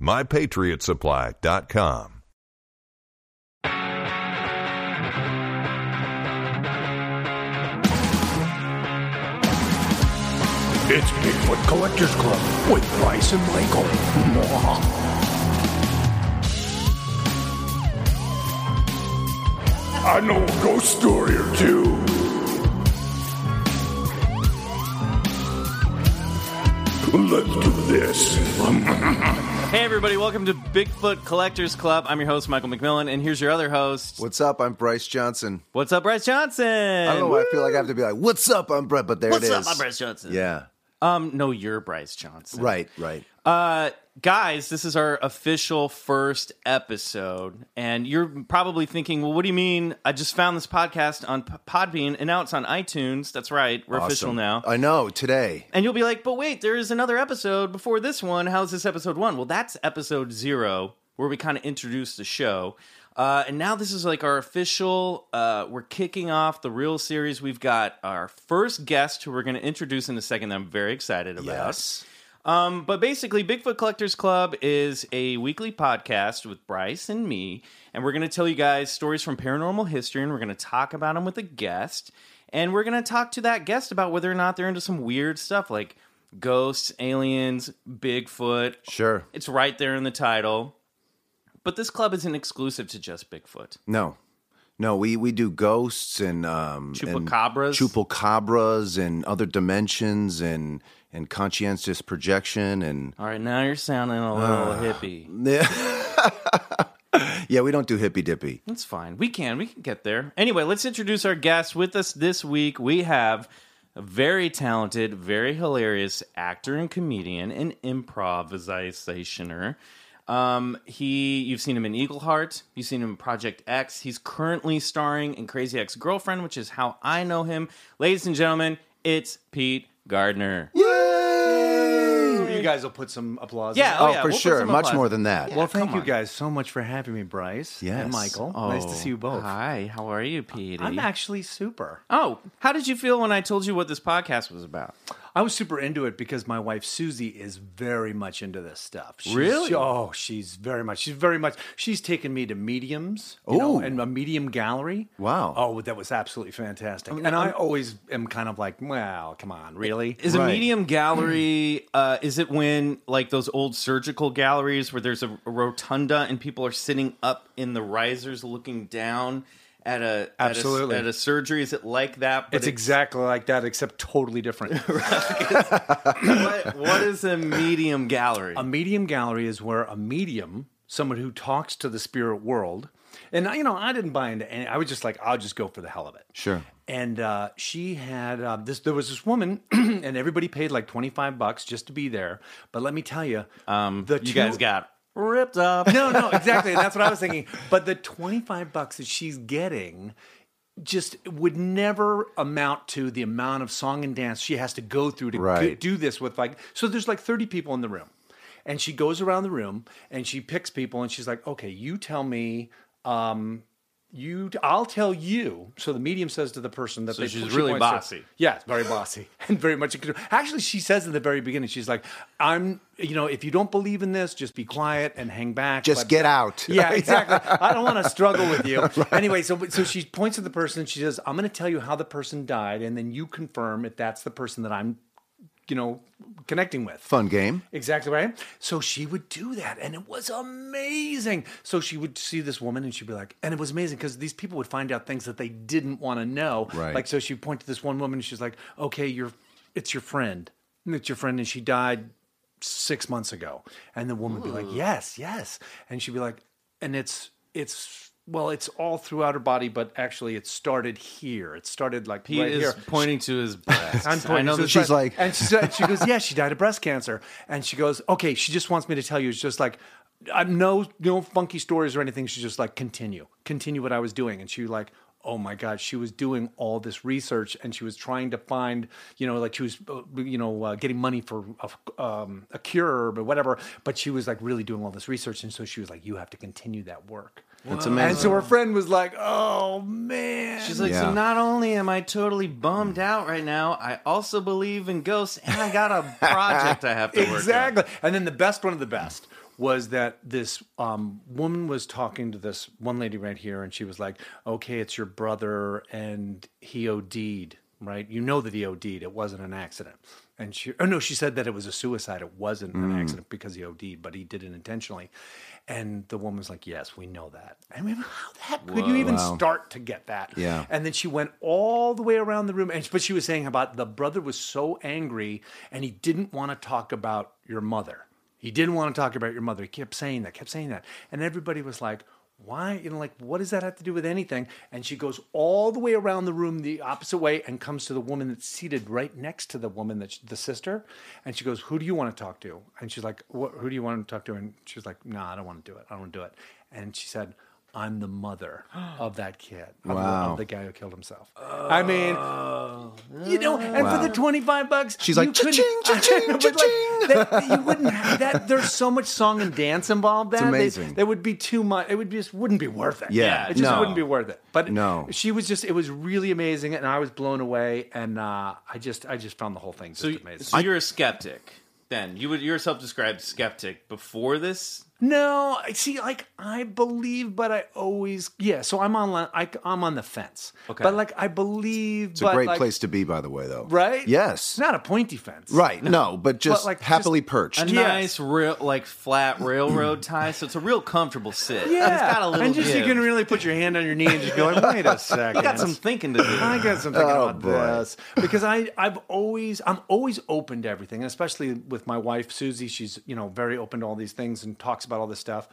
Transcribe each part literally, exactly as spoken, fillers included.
my patriot supply dot com. It's Bigfoot Collectors Club with Bryce and Michael. I know a ghost story or two. Let's do this. Hey everybody, welcome to Bigfoot Collectors Club. I'm your host, Michael McMillan, and here's your other host. What's up? I'm Bryce Johnson. What's up, Bryce Johnson? I don't know why I feel like I have to be like, what's up, I'm Brett, but there what's it is. What's up, I'm Bryce Johnson. Yeah. Um, no, you're Bryce Johnson. Right, right. Uh, guys, this is our official first episode, and you're probably thinking, well, what do you mean? I just found this podcast on Podbean, and now it's on iTunes. That's right. We're awesome. Official now. I know, today. And you'll be like, but wait, there is another episode before this one. How's this episode one? Well, that's episode zero, where we kind of introduce the show. Uh, and now this is like our official, uh, we're kicking off the real series. We've got our first guest who we're going to introduce in a second that I'm very excited about. Yes. Um, but basically, Bigfoot Collectors Club is a weekly podcast with Bryce and me, and we're going to tell you guys stories from paranormal history, and we're going to talk about them with a guest, and we're going to talk to that guest about whether or not they're into some weird stuff like ghosts, aliens, Bigfoot. Sure. It's right there in the title. But this club isn't exclusive to just Bigfoot. No. No, we, we do ghosts and... Um, chupacabras. And chupacabras and other dimensions and and conscientious projection and... All right, now you're sounding a little uh, hippie. Yeah. Yeah, we don't do hippy-dippy. That's fine. We can. We can get there. Anyway, let's introduce our guest. With us this week, we have a very talented, very hilarious actor and comedian and improvisationer. Um, he, you've seen him in Eagle Heart, you've seen him in Project X, he's currently starring in Crazy Ex-Girlfriend, which is how I know him. Ladies and gentlemen, it's Pete Gardner. Yay! You guys will put some applause yeah, in. Oh, yeah, for we'll sure, much more than that. Yeah, well, thank you guys so much for having me, Bryce yes. and Michael. Oh, nice to see you both. Hi, how are you, Pete? I'm actually super. Oh, how did you feel when I told you what this podcast was about? I was super into it because my wife, Susie, is very much into this stuff. She's, really? She, oh, she's very much. She's very much. She's taken me to mediums, you know, and a medium gallery. Wow. Oh, that was absolutely fantastic. I mean, and I, I always am kind of like, well, come on, really? Is right. a medium gallery, uh, is it when, like, those old surgical galleries where there's a, a rotunda and people are sitting up in the risers looking down? At a, Absolutely. At a at a surgery, is it like that? But it's, it's exactly like that, except totally different. what, what is a medium gallery? A medium gallery is where a medium, someone who talks to the spirit world, and you know, I didn't buy into any. I was just like, I'll just go for the hell of it. Sure. And uh, she had uh, this. There was this woman, and everybody paid like twenty five bucks just to be there. But let me tell you, um, the you two, guys got. Ripped up. No, no, exactly. That's what I was thinking. But the twenty-five bucks that she's getting just would never amount to the amount of song and dance she has to go through to right. do this with like, so there's like thirty people in the room. And she goes around the room and she picks people and she's like, okay, you tell me, um, you, I'll tell you. So the medium says to the person that so they, she's she really bossy. To, yeah, very bossy and very much. Actually, she says in the very beginning, she's like, I'm, you know, if you don't believe in this, just be quiet and hang back. Just but, get out. Yeah, exactly. I don't want to struggle with you. Right. Anyway, so so she points at the person and she says, I'm going to tell you how the person died. And then you confirm if that's the person that I'm, you know, connecting with. Fun game. Exactly right. So she would do that, and it was amazing. So she would see this woman, and she'd be like, and it was amazing because these people would find out things that they didn't want to know. Right. Like, so she would point to this one woman, and she's like, okay, you're, it's your friend. And it's your friend, and she died six months ago. And the woman Ooh. would be like, yes, yes. And she'd be like, and it's, it's, well, it's all throughout her body, but actually it started here. It started like Pete right is here. pointing she, to his breast. I'm pointing I know to his she's breast. Like... And she, she goes, yeah, she died of breast cancer. And she goes, okay, she just wants me to tell you. It's just like, I'm no, no funky stories or anything. She's just like, continue. Continue what I was doing. And she like... Oh my God, she was doing all this research and she was trying to find, you know, like she was, you know, uh, getting money for a, um, a cure or whatever, but she was like really doing all this research. And so she was like, you have to continue that work. That's amazing. And so her friend was like, oh man. She's like, yeah. So not only am I totally bummed out right now, I also believe in ghosts and I got a project I have to exactly. work on. Exactly. And then the best one of the best was that this um, woman was talking to this one lady right here, and she was like, okay, it's your brother, and he O D'd, right? You know that he O D'd. It wasn't an accident. And she, oh no, she said that it was a suicide. It wasn't mm. an accident because he O D'd, but he did it intentionally. And the woman was like, yes, we know that. I mean, how the heck could Whoa, you even wow. start to get that? Yeah. And then she went all the way around the room, and but she was saying about the brother was so angry, and he didn't want to talk about your mother. He didn't want to talk about your mother. He kept saying that, kept saying that. And everybody was like, why? You know, like, what does that have to do with anything? And she goes all the way around the room the opposite way and comes to the woman that's seated right next to the woman, that she, the sister. And she goes, who do you want to talk to? And she's like, what, who do you want to talk to? And she was like, no, nah, I don't want to do it. I don't want to do it. And she said, I'm the mother of that kid. I'm, wow. the, I'm the guy who killed himself. Uh, I mean, you know, and wow. for the twenty-five bucks, she's like, cha-ching, cha-ching, know, cha-ching. Like, that, you wouldn't have that. There's so much song and dance involved. That it's amazing. They, they would be too much. It would just wouldn't be worth it. Yeah. It just no. wouldn't be worth it. But no. she was just, it was really amazing. And I was blown away. And uh, I just, I just found the whole thing just so, amazing. So you're a skeptic then. You would, you're a self-described skeptic before this? No, see, like, I believe, but I always, yeah, so I'm on, I, I'm on the fence. Okay. But, like, I believe, It's a but great like, place to be, by the way, though. Right? Yes. Not a pointy fence. Right, no, but just but like, happily just perched. A nice, yes. real, like, flat railroad tie, so it's a real comfortable sit. Yeah. It's got a little And just give. You can really put your hand on your knee and just go, like, wait a second. I got some thinking to do. I got some thinking oh, about boy. this. Because I, I've always, I'm always open to everything, and especially with my wife, Susie, she's, you know, very open to all these things and talks about all this stuff.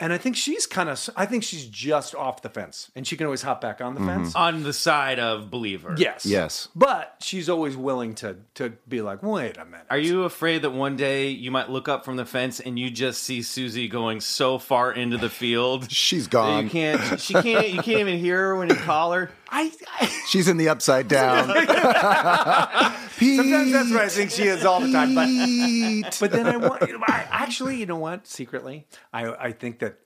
And I think she's kind of, I think she's just off the fence, and she can always hop back on the mm-hmm. fence. On the side of believer. Yes. Yes. But she's always willing to to be like, wait a minute. Are you afraid that one day you might look up from the fence and you just see Susie going so far into the field? She's gone. You can't, she can't, you can't even hear her when you call her. I, I, she's in the upside down. Sometimes that's what I think she is all the time. But, but then I want, I, actually, you know what? Secretly, I, I think that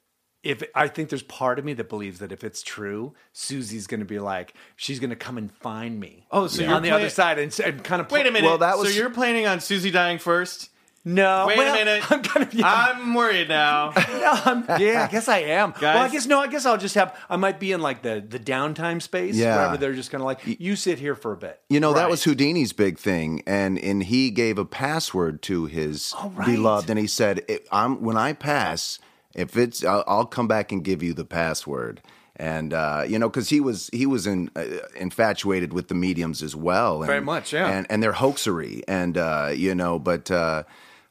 if I think there's part of me that believes that if it's true, Susie's going to be like, she's going to come and find me. Oh, so yeah. you're on the play- other side and, and kind of. Pl- Wait a minute. Well, that was- so you're planning on Susie dying first? No. Wait well, a minute. I'm, kind of, yeah. I'm worried now. no, I'm, yeah, I guess I am. Guys? Well, I guess, no, I guess I'll just have, I might be in like the, the downtime space. Yeah. Wherever they're just kind of like, you sit here for a bit. You know, right. that was Houdini's big thing. And, and he gave a password to his oh, right. beloved. And he said, it, I'm, when I pass, if it's, I'll, I'll come back and give you the password. And, uh, you know, because he was he was in, uh, infatuated with the mediums as well. And, Very much, yeah. And, and their hoaxery. And, uh, you know, but... Uh,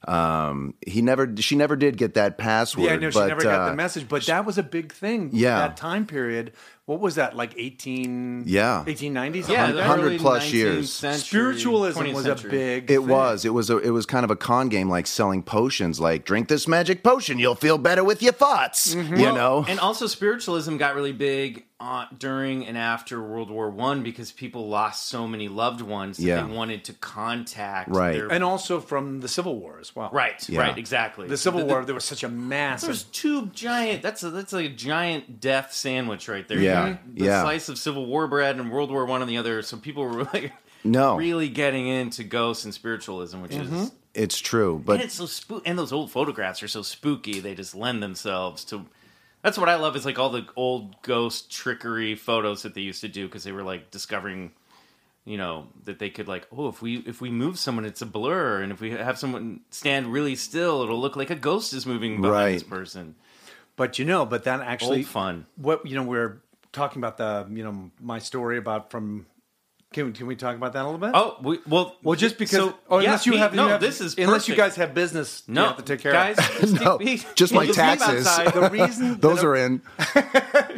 Um, he never, she never did get that password. Yeah, no, she but, never uh, got the message, but she, that was a big thing. Yeah. That time period what was that, like eighteen yeah. eighteen nineties? Yeah, one hundred plus years. Century, spiritualism was century. a big It thing. was. It was a, it was kind of a con game, like selling potions, like drink this magic potion, you'll feel better with your thoughts, mm-hmm. you well, know? And also spiritualism got really big uh, during and after World War One because people lost so many loved ones that yeah. they wanted to contact. Right. Their... And also from the Civil War as well. Right, yeah. right, exactly. The Civil the, the, War, there was such a massive... There's two giant... That's a, that's like a giant death sandwich right there. Yeah. Yeah, the yeah. slice of Civil War bread and World War One on the other, so people were like no. really getting into ghosts and spiritualism, which mm-hmm. is it's true, but and it's so spook. And those old photographs are so spooky; they just lend themselves to. That's what I love is like all the old ghost trickery photos that they used to do because they were like discovering, you know, that they could like oh if we if we move someone it's a blur, and if we have someone stand really still it'll look like a ghost is moving behind right. this person. But you know, but that actually old fun. What you know we're. Talking about the, you know, my story about from, can we, can we talk about that a little bit? Oh, we, well, well, just because, so, or yeah, unless you Pete, have, no, you have, this is unless perfect. You guys have business, no, you have to take care guys, of. no, just my taxes. Outside, the reason those are in.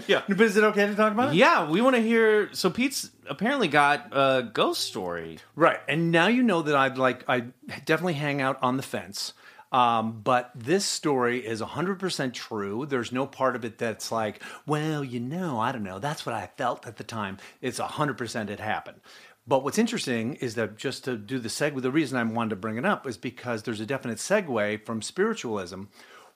yeah, but is it okay to talk about it? Yeah, we want to hear. So Pete's apparently got a ghost story, right? And now you know that I'd like, I definitely hang out on the fence. Um, but this story is one hundred percent true. There's no part of it that's like, well, you know, I don't know. That's what I felt at the time. It's one hundred percent it happened. But what's interesting is that just to do the segue, the reason I wanted to bring it up is because there's a definite segue from spiritualism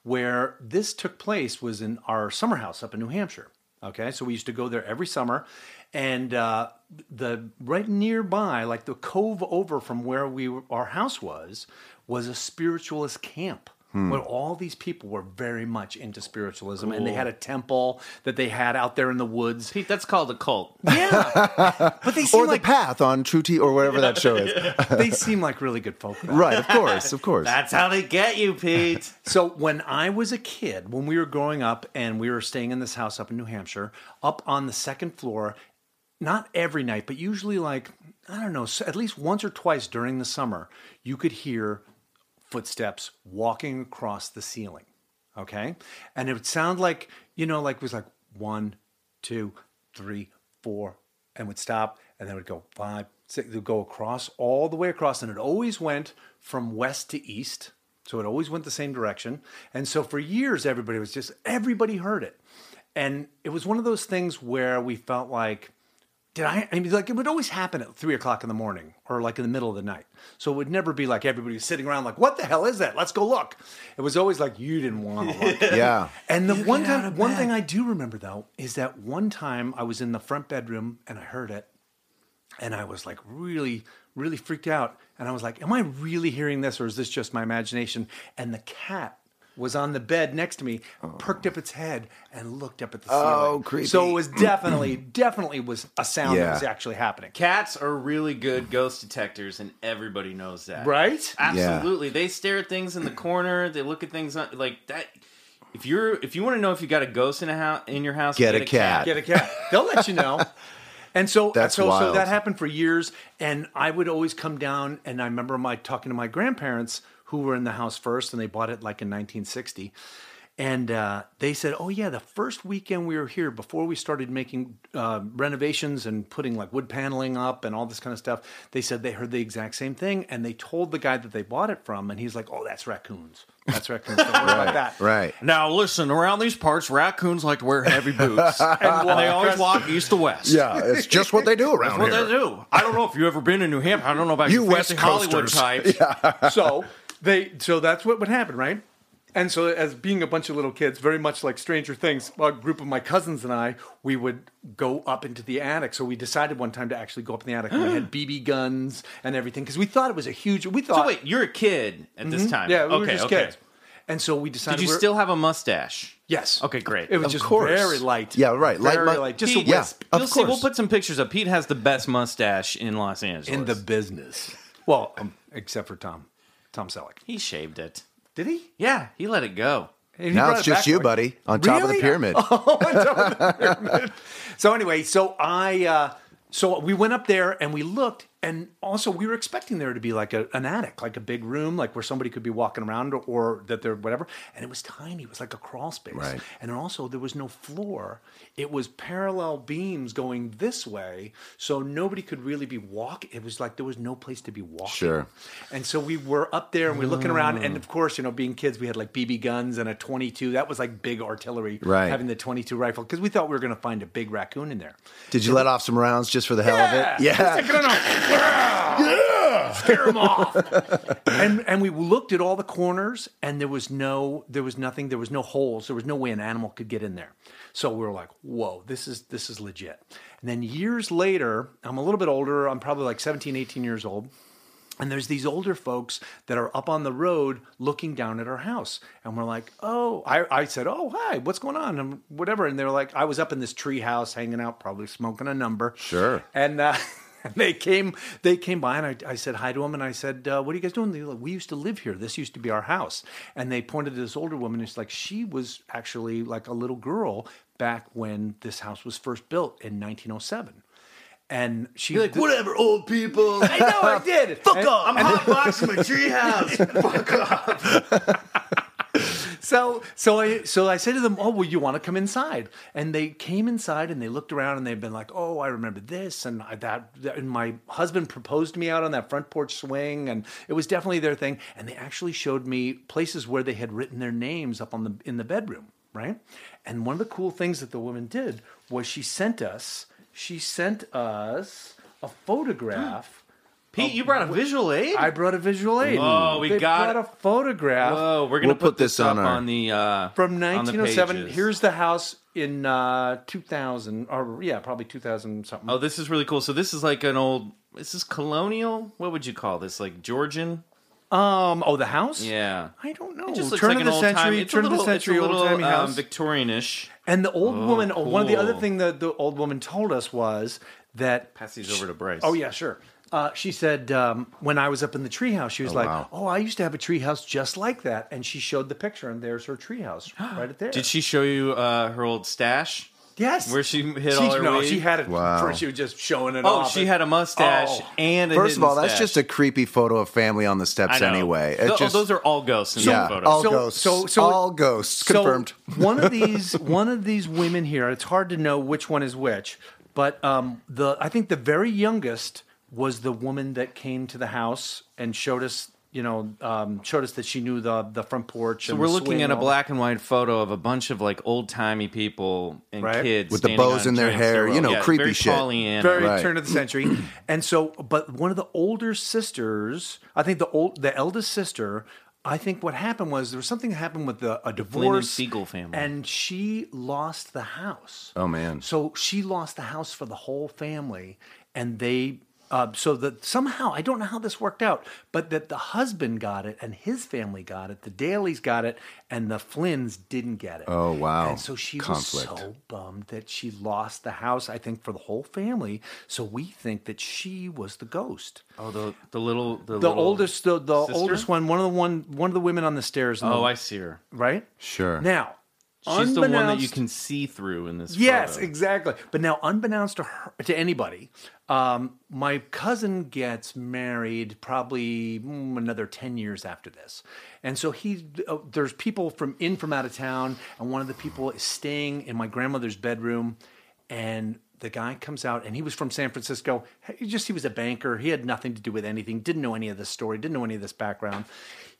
where this took place was in our summer house up in New Hampshire. Okay, so we used to go there every summer, and uh, the right nearby, like the cove over from where we were, our house was, was a spiritualist camp hmm. where all these people were very much into spiritualism, cool. and they had a temple that they had out there in the woods. Pete, that's called a cult. Yeah, but they seem or like, the path on True T or wherever that show is. They seem like really good folk, though. Right? Of course, of course. That's how they get you, Pete. So when I was a kid, when we were growing up, and we were staying in this house up in New Hampshire, up on the second floor, not every night, but usually like I don't know, at least once or twice during the summer, you could hear footsteps walking across the ceiling, okay? And it would sound like, you know, like it was like one, two, three, four, and would stop, and then it would go five, six, it would go across, all the way across, and it always went from west to east, so it always went the same direction. And so for years, everybody was just, everybody heard it. And it was one of those things where we felt like, Did I, I mean, like, it would always happen at three o'clock in the morning or like in the middle of the night. So it would never be like everybody was sitting around like, what the hell is that? Let's go look. It was always like, you didn't want to look. yeah. And the you one time, one thing I do remember though, is that one time I was in the front bedroom and I heard it and I was like really, really freaked out. And I was like, am I really hearing this or is this just my imagination? And the cat was on the bed next to me, oh. perked up its head, and looked up at the ceiling. Oh, creepy. So it was definitely, definitely was a sound yeah. that was actually happening. Cats are really good ghost detectors, and everybody knows that. Right? Absolutely. Yeah. They stare at things in the corner. They look at things on, like that. If you're, if you want to know if you got a ghost in a house, in your house, get, get a, a cat. cat. Get a cat. They'll let you know. And so, That's so, wild. so that happened for years, and I would always come down, and I remember my talking to my grandparents, who were in the house first, and they bought it like in nineteen sixty. And uh, they said, oh yeah, the first weekend we were here, before we started making uh, renovations and putting like wood paneling up and all this kind of stuff, they said they heard the exact same thing, and they told the guy that they bought it from, and he's like, oh, that's raccoons. That's raccoons. Don't worry right, about that. Right. Now listen, around these parts, raccoons like to wear heavy boots, and, and they always walk east to west. Yeah, it's just what they do around that's here. What they do. I don't know if you've ever been in New Hampshire. I don't know about you, you fancy Hollywood types. Yeah. So... They so that's what would happen, right? And so as being a bunch of little kids, very much like Stranger Things, a group of my cousins and I, we would go up into the attic. So we decided one time to actually go up in the attic. And we had B B guns and everything because we thought it was a huge... We thought, so wait, you're a kid at this mm-hmm. time. Yeah, we okay, were just okay. kids. And so we decided... Did you still have a mustache? Yes. Okay, great. It was of just course. very light. Yeah, right. Light, very light. light. Just Pete, a wisp. Yeah, You'll course. see, we'll put some pictures up. Pete has the best mustache in Los Angeles. In the business. Well, um, except for Tom. Tom Selleck. He shaved it. Did he? Yeah, he let it go. Now it's it just you, like, buddy, on top really? of the pyramid. Oh, on top of the pyramid. So anyway, so I, uh, so we went up there and we looked, And also, we were expecting there to be like a, an attic, like a big room, like where somebody could be walking around, or, or that they're whatever. And it was tiny. It was like a crawl space. Right. And also, there was no floor. It was parallel beams going this way, so nobody could really be walking. It was like there was no place to be walking. Sure. And so we were up there, and we we're looking around. And of course, you know, being kids, we had like B B guns and a twenty-two. That was like big artillery, right. Having the twenty-two rifle, because we thought we were going to find a big raccoon in there. Did you and, let off some rounds just for the hell yeah, of it? Yeah. Yeah, scare them off. and and we looked at all the corners, and there was no, there was nothing, there was no holes, there was no way an animal could get in there. So we were like, whoa, this is this is legit. And then years later, I'm a little bit older, I'm probably like seventeen, eighteen years old, and there's these older folks that are up on the road looking down at our house. And we're like, oh, I, I said, oh, hi, what's going on? And whatever. And they're like, I was up in this tree house hanging out, probably smoking a number. Sure. And uh And they came, they came by, and I, I said hi to them, and I said, uh, what are you guys doing? They were like, we used to live here. This used to be our house. And they pointed to this older woman. It's like, she was actually like a little girl back when this house was first built in nineteen oh seven. And she You're like, th- whatever, old people. I know, I did. Fuck and, off. I'm hotboxing my treehouse. Fuck off. So so I so I said to them, oh, well, you want to come inside? And they came inside, and they looked around, and they've been like, oh, I remember this and that, that. And my husband proposed to me out on that front porch swing, and it was definitely their thing. And they actually showed me places where they had written their names up on the in the bedroom, right? And one of the cool things that the woman did was she sent us she sent us a photograph. Pete, oh, you brought a visual aid? I brought a visual aid. Oh, we they got brought a photograph. Whoa, we're going to we'll put, put this, this on, up our, on the uh, from nineteen oh seven. On the here's the house in uh, two thousand, or yeah, probably two thousand something. Oh, this is really cool. So this is like an old. Is this colonial? What would you call this? Like Georgian? Um. Oh, the house? Yeah. I don't know. It just looks turn like of the an century, old time. Turn little, of the century, old timey house, um, Victorian-ish. And the old oh, woman. Cool. One of the other thing that the old woman told us was that. Pass these she, over to Bryce. Oh yeah, sure. Uh, she said, um, when I was up in the treehouse, she was oh, like, wow. oh, I used to have a treehouse just like that. And she showed the picture, and there's her treehouse right there. Did she show you uh, her old stash? Yes. Where she hid she, all her No, weed? She had it. Wow. She was just showing it oh, off. Oh, she and, had a mustache oh. and a First of all, that's stash. Just a creepy photo of family on the steps anyway. It Th- just, those are all ghosts in yeah, photos. All so, ghosts. So, so, all ghosts. Confirmed. So one of these, one of these women here, it's hard to know which one is which, but um, the I think the very youngest... was the woman that came to the house and showed us, you know, um, showed us that she knew the the front porch. So and we're looking at a black and white photo of a bunch of like old timey people and right? kids with the bows in their hair, you know, yeah, creepy very shit, Pollyanna. Very right. turn of the century. And so, but one of the older sisters, I think the old, the eldest sister. I think what happened was there was something that happened with the, a divorce. Siegel family. And she lost the house. Oh man! So she lost the house for the whole family, and they. Uh, so that somehow, I don't know how this worked out, but that the husband got it and his family got it, the Daleys got it, and the Flynn's didn't get it. Oh, wow. And so she Conflict. was so bummed that she lost the house, I think, for the whole family. So we think that she was the ghost. Oh, the, the little the, the little oldest the, the oldest one, one of the one one of the women on the stairs. Oh, the, I see her. Right? Sure. Now. She's the one that you can see through in this Yes, photo. Exactly. But now, unbeknownst to her, to anybody, um, my cousin gets married probably mm, another ten years after this. And so he, uh, there's people from in from out of town, and one of the people is staying in my grandmother's bedroom, and the guy comes out, and he was from San Francisco. He just he was a banker. He had nothing to do with anything, didn't know any of this story, didn't know any of this background.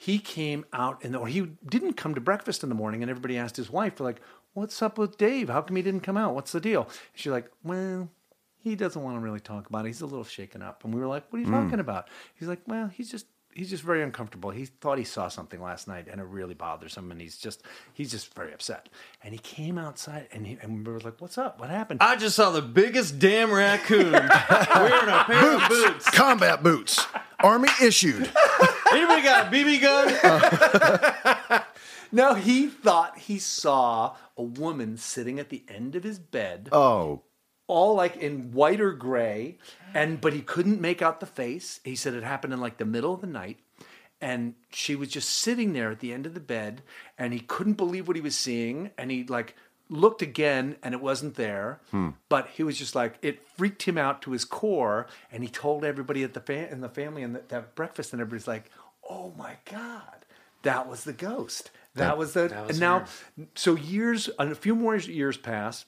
He came out, and or he didn't come to breakfast in the morning, and everybody asked his wife, like, what's up with Dave? How come he didn't come out? What's the deal? She's like, well, he doesn't want to really talk about it. He's a little shaken up. And we were like, what are you mm. talking about? He's like, well, he's just he's just very uncomfortable. He thought he saw something last night, and it really bothers him, and he's just he's just very upset. And he came outside, and, he, and we were like, what's up? What happened? I just saw the biggest damn raccoon wearing a pair boots. of boots. Combat boots. Army issued. Anybody got a B B gun? No, he thought he saw a woman sitting at the end of his bed. Oh. All like in white or gray. and But he couldn't make out the face. He said it happened in like the middle of the night. And she was just sitting there at the end of the bed. And he couldn't believe what he was seeing. And he like... looked again and it wasn't there, hmm. but he was just like, it freaked him out to his core, and he told everybody at the fa- in the family and that breakfast, and everybody's like, oh my God, that was the ghost. That, that was the, that was and now, weird. So years, a few more years pass,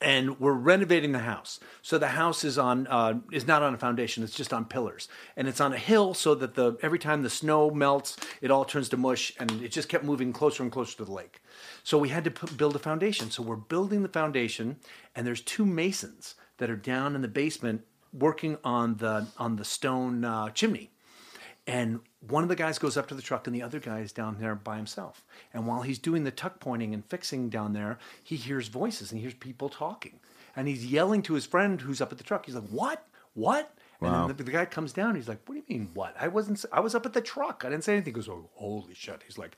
and we're renovating the house. So the house is on uh, is not on a foundation, it's just on pillars. And it's on a hill so that the every time the snow melts, it all turns to mush, and it just kept moving closer and closer to the lake. So we had to p- build a foundation. So we're building the foundation, and there's two masons that are down in the basement working on the on the stone uh, chimney. And one of the guys goes up to the truck, and the other guy is down there by himself. And while he's doing the tuck pointing and fixing down there, he hears voices and he hears people talking. And he's yelling to his friend who's up at the truck. He's like, what? What? Wow. And then the, the guy comes down. And he's like, what do you mean, what? I wasn't. I was up at the truck. I didn't say anything. He goes, oh, holy shit. He's like,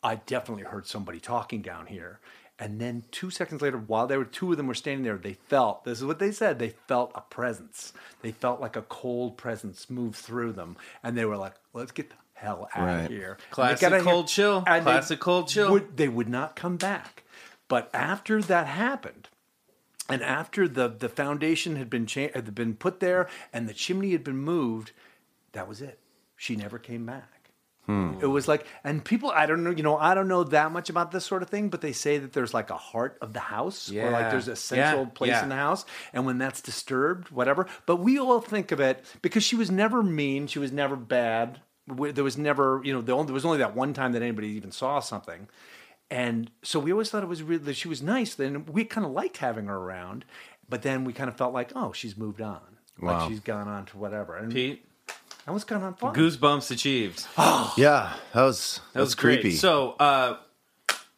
I definitely heard somebody talking down here. And then two seconds later, while they were two of them were standing there, they felt, this is what they said, they felt a presence. They felt like a cold presence move through them. And they were like, let's get the hell out right. of here. Classic cold here. chill. And Classic cold chill. Would, they would not come back. But after that happened, and after the, the foundation had been cha- had been put there and the chimney had been moved, that was it. She never came back. Hmm. It was like, and people, I don't know, you know, I don't know that much about this sort of thing, but they say that there's like a heart of the house, yeah. or like there's a central yeah. place yeah. in the house, and when that's disturbed, whatever. But we all think of it because she was never mean, she was never bad. There was never, you know, the only, there was only that one time that anybody even saw something, and so we always thought it was really that she was nice. Then we kind of liked having her around, but then we kind of felt like, oh, she's moved on, wow. like she's gone on to whatever. And Pete. That was kind of fun. Goosebumps achieved. Oh. Yeah, that was that, that was, was creepy. Great. So, uh,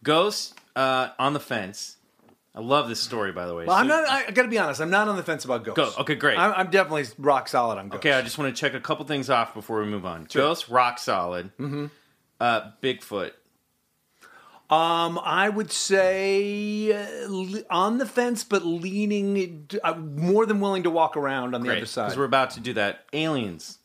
ghost uh, on the fence. I love this story, by the way. Well, so, I'm not. I got to be honest. I'm not on the fence about ghosts. Ghost. Okay, great. I'm, I'm definitely rock solid on ghosts. Okay, I just want to check a couple things off before we move on. Sure. Ghost, rock solid. Mm-hmm. Uh, Bigfoot. Um, I would say uh, le- on the fence, but leaning uh, more than willing to walk around on the great, other side. Because we're about to do that. Aliens.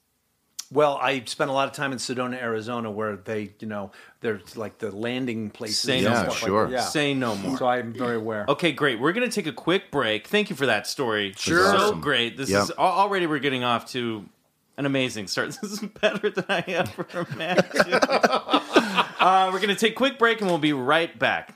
Well, I spent a lot of time in Sedona, Arizona, where they, you know, there's like the landing places. Say no yeah, more. Sure. Like, yeah. Say no more. So I'm very aware. Okay, great. We're going to take a quick break. Thank you for that story. Sure. So awesome. Great. This yep. is already we're getting off to an amazing start. This is better than I ever imagined. uh, we're going to take a quick break, and we'll be right back.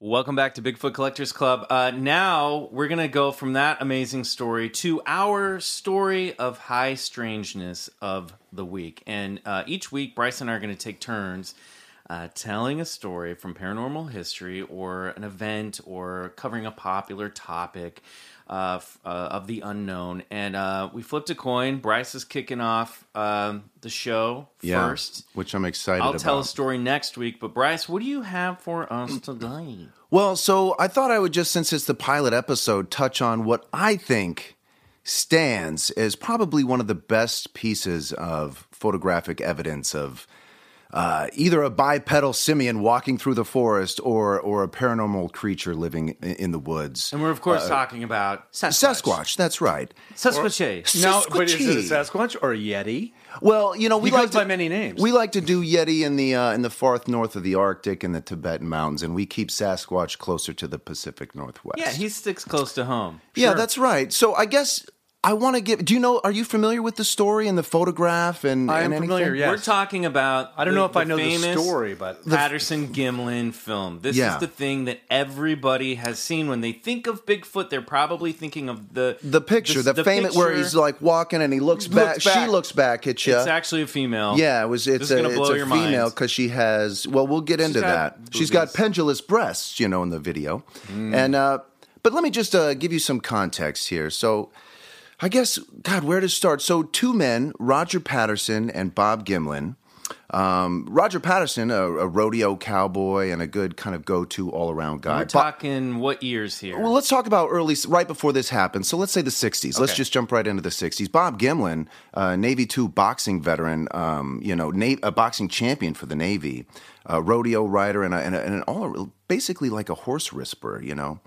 Welcome back to Bigfoot Collectors Club. Uh, now we're going to go from that amazing story to our story of high strangeness of the week. And uh, each week, Bryce and I are going to take turns uh, telling a story from paranormal history or an event or covering a popular topic Uh, uh, of the unknown. And uh, we flipped a coin. Bryce is kicking off uh, the show yeah, first. Which I'm excited I'll about. I'll tell a story next week. But Bryce, what do you have for us today? Well, so I thought I would just, since it's the pilot episode, touch on what I think stands as probably one of the best pieces of photographic evidence of Uh, either a bipedal simian walking through the forest or or a paranormal creature living in, in the woods. And we're, of course, uh, talking about Sasquatch. Sasquatch, that's right. Sasquatch. No, but is it a Sasquatch or a Yeti? Well, you know, we he like goes to, by many names. We like to do Yeti in the uh, in the far north of the Arctic and the Tibetan mountains, and we keep Sasquatch closer to the Pacific Northwest. Yeah, he sticks close to home. Sure. Yeah, that's right. So I guess I want to give. Do you know? Are you familiar with the story and the photograph? And I am and familiar. Yes. We're talking about. I don't the, know if I know the story, but Patterson-Gimlin film. This yeah. is the thing that everybody has seen when they think of Bigfoot. They're probably thinking of the the picture, the, the, the famous picture. Where he's like walking and he looks, looks back, back. She looks back at you. It's actually a female. Yeah, it was. It's a, it's a female because she has. Well, we'll get She's into that. Boobies. She's got pendulous breasts, you know, in the video. Mm. And uh, but let me just uh, give you some context here. So. I guess, God, where to start? So two men, Roger Patterson and Bob Gimlin. Um, Roger Patterson, a, a rodeo cowboy and a good kind of go-to all-around guy. We're talking Bo- what years here? Well, let's talk about early, right before this happened. So let's say the sixties. Okay. Let's just jump right into the sixties. Bob Gimlin, uh, Navy two boxing veteran, um, you know, na- a boxing champion for the Navy, a rodeo rider, and, a, and, a, and an all basically like a horse whisperer, you know.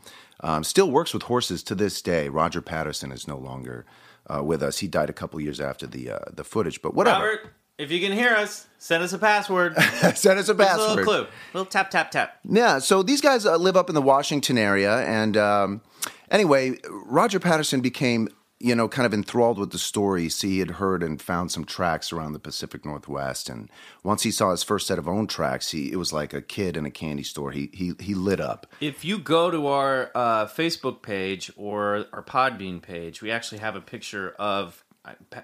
Um, still works with horses to this day. Roger Patterson is no longer uh, with us. He died a couple years after the uh, the footage, but whatever. Robert, if you can hear us, send us a password. Send us a password. A little clue. A little tap, tap, tap. Yeah, so these guys uh, live up in the Washington area, and um, anyway, Roger Patterson became, you know, kind of enthralled with the stories he had heard and found some tracks around the Pacific Northwest. And once he saw his first set of own tracks, he it was like a kid in a candy store. He he he lit up. If you go to our uh, Facebook page or our Podbean page, we actually have a picture of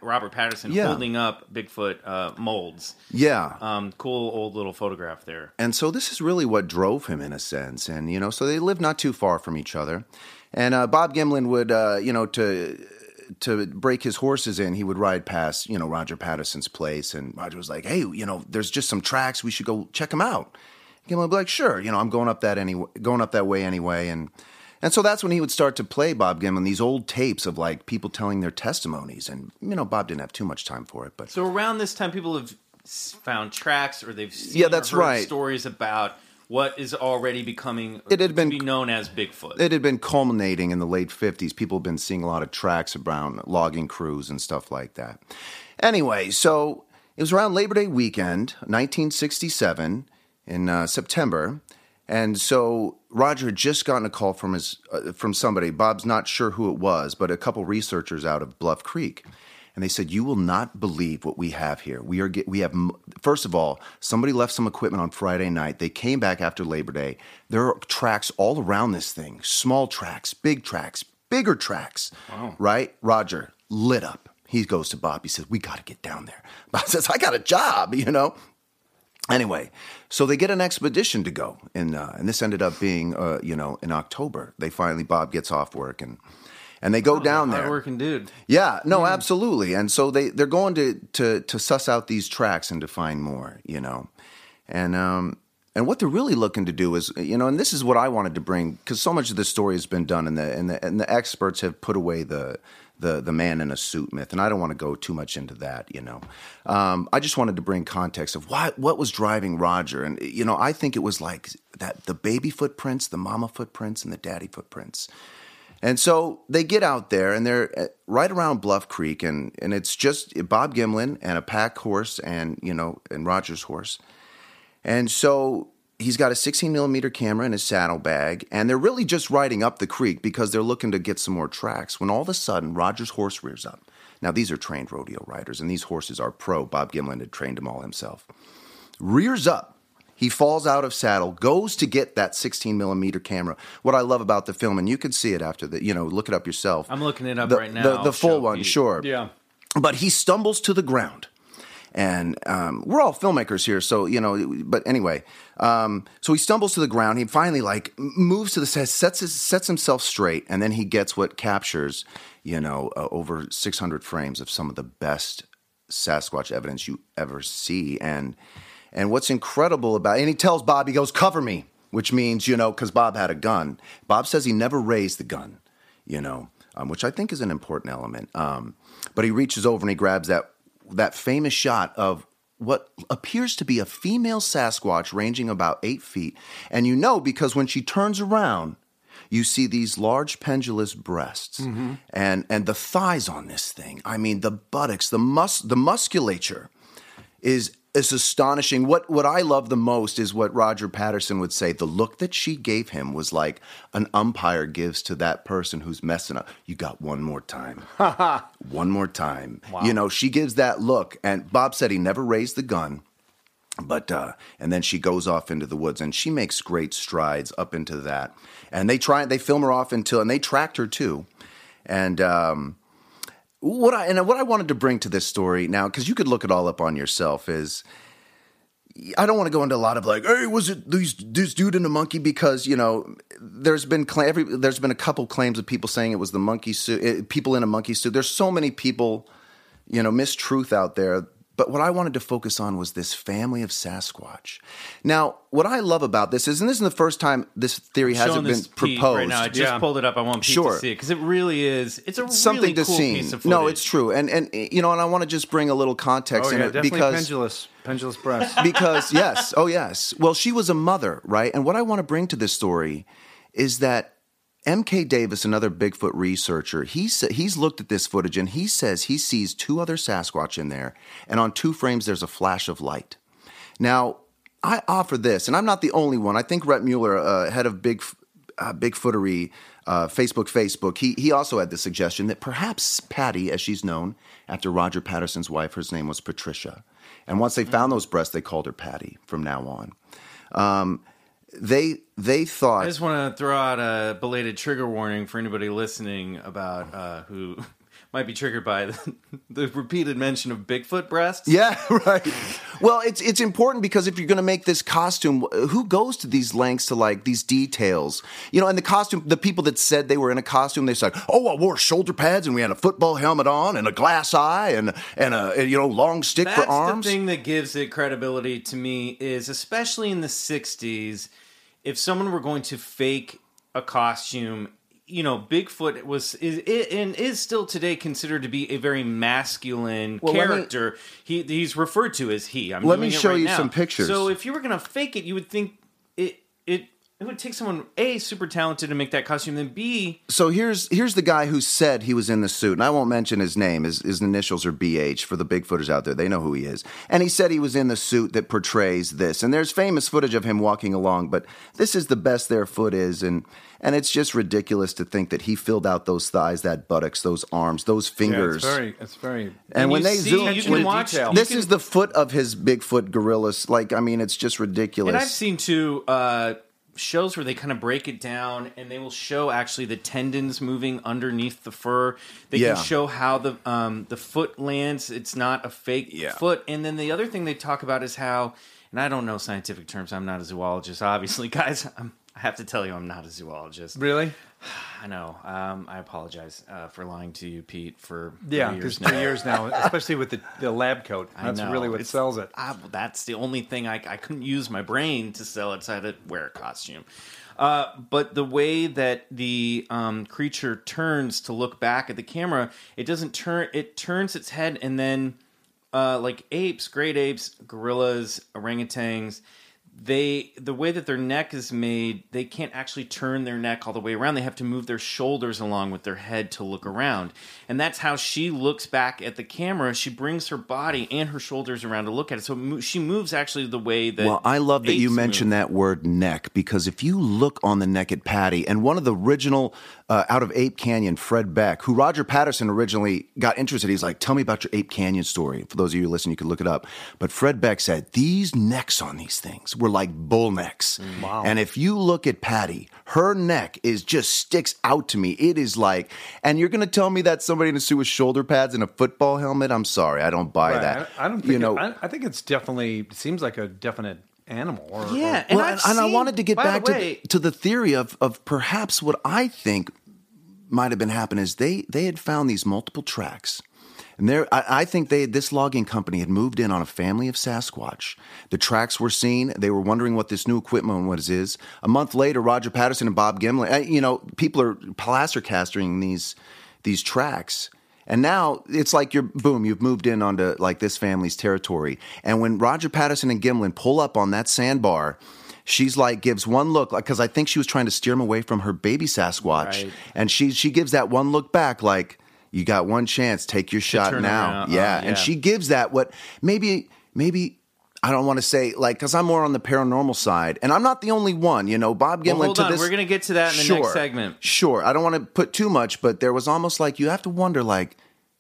Robert Patterson yeah. holding up Bigfoot uh, molds. Yeah. Um, cool old little photograph there. And so this is really what drove him in a sense. And, you know, so they lived not too far from each other. And uh, Bob Gimlin would, uh, you know, to... to break his horses in, he would ride past, you know, Roger Patterson's place, and Roger was like, hey, you know, there's just some tracks, we should go check them out. Gimlin would be like, sure, you know, I'm going up that any going up that way anyway. And and so that's when he would start to play Bob Gimlin these old tapes of like people telling their testimonies, and you know, Bob didn't have too much time for it. But so around this time, people have found tracks, or they've seen yeah, that's or heard right. stories about what is already becoming it had been, to be known as Bigfoot. It had been culminating in the late fifties. People had been seeing a lot of tracks around logging crews and stuff like that. Anyway, so it was around Labor Day weekend, nineteen sixty-seven, in uh, September. And so Roger had just gotten a call from his uh, from somebody. Bob's not sure who it was, but a couple researchers out of Bluff Creek. And they said, you will not believe what we have here. We are get, we have, first of all, somebody left some equipment on Friday night. They came back after Labor Day. There are tracks all around this thing, small tracks, big tracks, bigger tracks, wow. right? Roger lit up. He goes to Bob. He says, we got to get down there. Bob says, I got a job, you know? Anyway, so they get an expedition to go. And, uh, and this ended up being, uh, you know, in October. They finally, Bob gets off work and... And they go oh, down there. Hard-working dude. Yeah, no, yeah. absolutely. And so they, they're going to, to to suss out these tracks and to find more, you know. And um, and what they're really looking to do is, you know, and this is what I wanted to bring, because so much of this story has been done, and the, and the and the experts have put away the the the man in a suit myth, and I don't want to go too much into that, you know. Um, I just wanted to bring context of why, what was driving Roger. And, you know, I think it was like that the baby footprints, the mama footprints, and the daddy footprints. And so they get out there, and they're right around Bluff Creek, and, and it's just Bob Gimlin and a pack horse and, you know, and Roger's horse. And so he's got a sixteen millimeter camera in his saddlebag, and they're really just riding up the creek because they're looking to get some more tracks when all of a sudden Roger's horse rears up. Now, these are trained rodeo riders, and these horses are pro. Bob Gimlin had trained them all himself. Rears up. He falls out of saddle, goes to get that sixteen millimeter camera. What I love about the film, and you can see it after the, you know, look it up yourself. I'm looking it up the, right now. The, the full one, you. Sure. Yeah. But he stumbles to the ground. And um, we're all filmmakers here, so, you know, but anyway. Um, so he stumbles to the ground. He finally, like, moves to the side, sets, his, sets himself straight, and then he gets what captures, you know, uh, over six hundred frames of some of the best Sasquatch evidence you ever see. And... And what's incredible about it, and he tells Bob, he goes, cover me, which means, you know, because Bob had a gun. Bob says he never raised the gun, you know, um, which I think is an important element. Um, but he reaches over and he grabs that that famous shot of what appears to be a female Sasquatch ranging about eight feet. And you know, because when she turns around, you see these large pendulous breasts mm-hmm. and, and the thighs on this thing. I mean, the buttocks, the mus- the musculature is It's astonishing. What what I love the most is what Roger Patterson would say. The look that she gave him was like an umpire gives to that person who's messing up. You got one more time. One more time. Wow. You know, she gives that look. And Bob said he never raised the gun. But uh, and then she goes off into the woods, and she makes great strides up into that. And they try they film her off until and they tracked her too. And um What I and what I wanted to bring to this story now, because you could look it all up on yourself, is I don't want to go into a lot of like, hey, was it these, this dude and the monkey? Because, you know, there's been cl- every, there's been a couple claims of people saying it was the monkey suit, it, people in a monkey suit. There's so many people, you know, mistruth out there. But what I wanted to focus on was this family of Sasquatch. Now, what I love about this is, and this is the first time this theory I'm hasn't been proposed. Right now. I just yeah. pulled it up. I want Pete sure. to see it because it really is. It's a it's really something to cool see. Piece of footage. No, it's true, and and you know, and I want to just bring a little context oh, in yeah, it definitely because pendulous, pendulous breasts. Because yes, oh yes. Well, she was a mother, right? And what I want to bring to this story is that M K Davis, another Bigfoot researcher, he sa- he's looked at this footage and he says he sees two other Sasquatch in there, and on two frames there's a flash of light. Now, I offer this, and I'm not the only one. I think Rhett Mueller, uh, head of Big uh, Bigfootery, uh, Facebook, Facebook, he he also had the suggestion that perhaps Patty, as she's known, after Roger Patterson's wife, her name was Patricia. And once they found those breasts, they called her Patty from now on. Um They they thought. I just want to throw out a belated trigger warning for anybody listening about uh, who might be triggered by the, the repeated mention of Bigfoot breasts. Yeah, right. Well, it's it's important because if you're going to make this costume, who goes to these lengths to like these details? You know, and the costume, the people that said they were in a costume, they said, "Oh, I wore shoulder pads and we had a football helmet on and a glass eye and and a you know long stick That's for arms." The thing that gives it credibility to me is, especially in the sixties. If someone were going to fake a costume, you know, Bigfoot was is, is and is still today considered to be a very masculine well, character. Me, he he's referred to as he. I'm let me show right you now. some pictures. So if you were going to fake it, you would think it it it would take someone A, super talented to make that costume, then B. So here's here's the guy who said he was in the suit, and I won't mention his name. His his initials are B H for the Bigfooters out there. They know who he is. And he said he was in the suit that portrays this. And there's famous footage of him walking along, but this is the best their foot is, and And it's just ridiculous to think that he filled out those thighs, that buttocks, those arms, those fingers. Yeah, it's very, it's very. And, and when they see, zoom, you can watch. Detail. This can, is the foot of his Bigfoot gorillas. Like, I mean, it's just ridiculous. And I've seen too uh, shows where they kind of break it down, and they will show actually the tendons moving underneath the fur. They yeah. can show how the um, the foot lands. It's not a fake yeah. foot. And then the other thing they talk about is how, and I don't know scientific terms. I'm not a zoologist, obviously, guys. I'm, I have to tell you, I'm not a zoologist. Really? I know. Um, I apologize uh, for lying to you, Pete, for yeah, years now. two years now, especially with the, the lab coat. That's really what it's, sells it. I, that's the only thing. I, I couldn't use my brain to sell it, so I had to wear a costume. Uh, but the way that the um, creature turns to look back at the camera, it doesn't turn. It turns its head, and then uh, like apes, great apes, gorillas, orangutans. They the way that their neck is made, they can't actually turn their neck all the way around. They have to move their shoulders along with their head to look around. And that's how she looks back at the camera. She brings her body and her shoulders around to look at it. So mo- she moves actually the way that Well, I love that you mentioned that word neck, because if you look on the neck at Patty, and one of the original uh, out of Ape Canyon, Fred Beck, who Roger Patterson originally got interested, he's like, tell me about your Ape Canyon story. For those of you who listen, you can look it up. But Fred Beck said, these necks on these things were like bull necks. Wow. And if you look at Patty, her neck is just sticks out to me. It is like, and you're going to tell me that somebody in a suit with shoulder pads and a football helmet? I'm sorry, I don't buy right. that. I, I don't think, you know, it, I, I think it's definitely, seems like a definite animal. Or, yeah. Or, and, well, and, seen, and I wanted to get back the way, to, the, to the theory of, of perhaps what I think might have been happening is they, they had found these multiple tracks. And there, I, I think they this logging company had moved in on a family of Sasquatch. The tracks were seen. They were wondering what this new equipment was. Is a month later, Roger Patterson and Bob Gimlin. You know, people are plaster casting these these tracks. And now it's like you're boom, you've moved in onto like this family's territory. And when Roger Patterson and Gimlin pull up on that sandbar, she's like, gives one look, because I think she was trying to steer him away from her baby Sasquatch, right. and she she gives that one look back, like, you got one chance. Take your shot now. Yeah. Oh, yeah. And she gives that what maybe, maybe I don't want to say like, cause I'm more on the paranormal side and I'm not the only one, you know, Bob Gimlin well, hold to on. This. We're going to get to that in the sure, next segment. Sure. I don't want to put too much, but there was almost like, you have to wonder, like,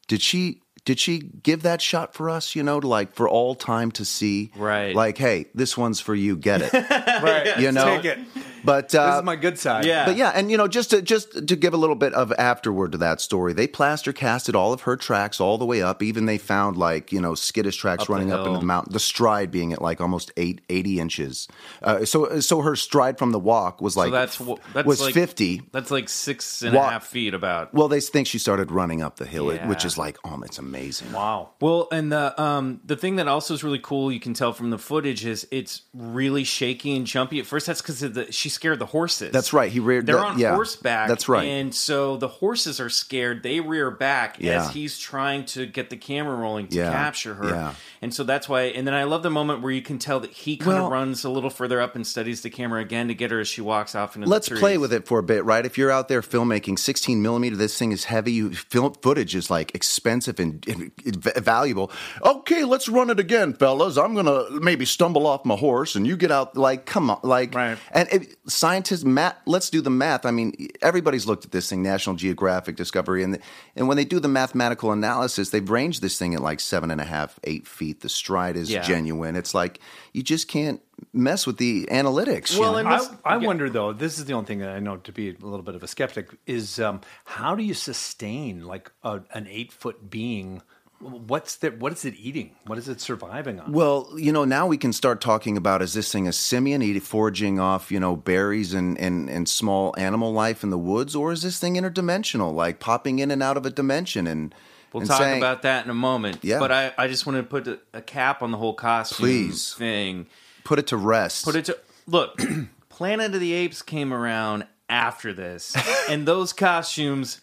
did she, did she give that shot for us, you know, to like for all time to see, right? Like, hey, this one's for you. Get it. Right. You know, take it. But uh, this is my good side. Yeah. But yeah, and you know, just to just to give a little bit of afterword to that story, they plaster casted all of her tracks all the way up. Even they found like you know skittish tracks up running up into the mountain. The stride being at like almost eight, eighty inches. Uh, so so her stride from the walk was like so that's, that's was like, fifty. That's like six and walk, a half feet about. Well, they think she started running up the hill, yeah. which is like um, oh, it's amazing. Wow. Well, and the um the thing that also is really cool, you can tell from the footage, is it's really shaky and jumpy at first. That's because she scared the horses. That's right. He reared. They're the, on yeah, horseback. That's right. And so the horses are scared. They rear back yeah. as he's trying to get the camera rolling to yeah. capture her. Yeah. And so that's why. And then I love the moment where you can tell that he kind well, of runs a little further up and studies the camera again to get her as she walks off into the Let's trees. Play with it for a bit, right? If you're out there filmmaking, sixteen millimeter, this thing is heavy. You film footage is like expensive and, and, and valuable. Okay, let's run it again, fellas. I'm gonna maybe stumble off my horse, and you get out. Like, come on, like, right. and it, scientists, Matt. Let's do the math. I mean, everybody's looked at this thing, National Geographic, Discovery, and the, and when they do the mathematical analysis, they've ranged this thing at like seven and a half, eight feet. The stride is yeah. genuine. It's like you just can't mess with the analytics. Well, you know? and I, I yeah. wonder though. This is the only thing that I know to be a little bit of a skeptic is um, how do you sustain like a, an eight foot being? What's that? What is it eating? What is it surviving on? Well, you know, now we can start talking about is this thing a simian eating, foraging off, you know, berries and, and, and small animal life in the woods, or is this thing interdimensional, like popping in and out of a dimension? And we'll and talk saying, about that in a moment. Yeah. But I, I just want to put a, a cap on the whole costume Please. thing. Put it to rest. Put it to look. Planet of the Apes came around after this, and those costumes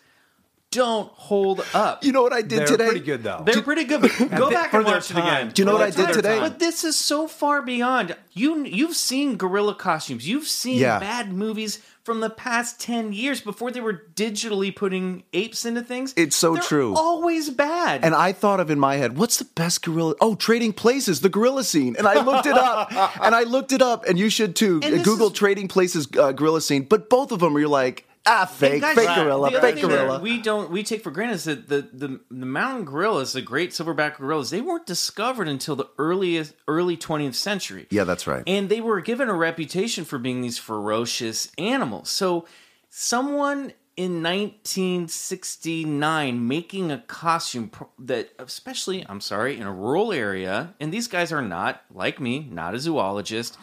don't hold up. You know what I did They're today? They're pretty good, though. They're pretty good, but go back and watch it again. Do you know what I did today? But this is so far beyond. You, you've seen gorilla costumes. You've seen yeah. bad movies from the past ten years before they were digitally putting apes into things. It's so They're true. Always bad. And I thought of in my head, what's the best gorilla? Oh, Trading Places, the gorilla scene. And I looked it up. and I looked it up, and you should too. And Google is... Trading Places uh, gorilla scene. But both of them are like, Ah, fake, guys, fake gorilla, right. fake gorilla. We don't we take for granted is that the, the the mountain gorillas, the great silverback gorillas, they weren't discovered until the earliest early twentieth century. Yeah, that's right. And they were given a reputation for being these ferocious animals. So someone in nineteen sixty-nine making a costume that, especially, I'm sorry, in a rural area, and these guys are not like me, not a zoologist.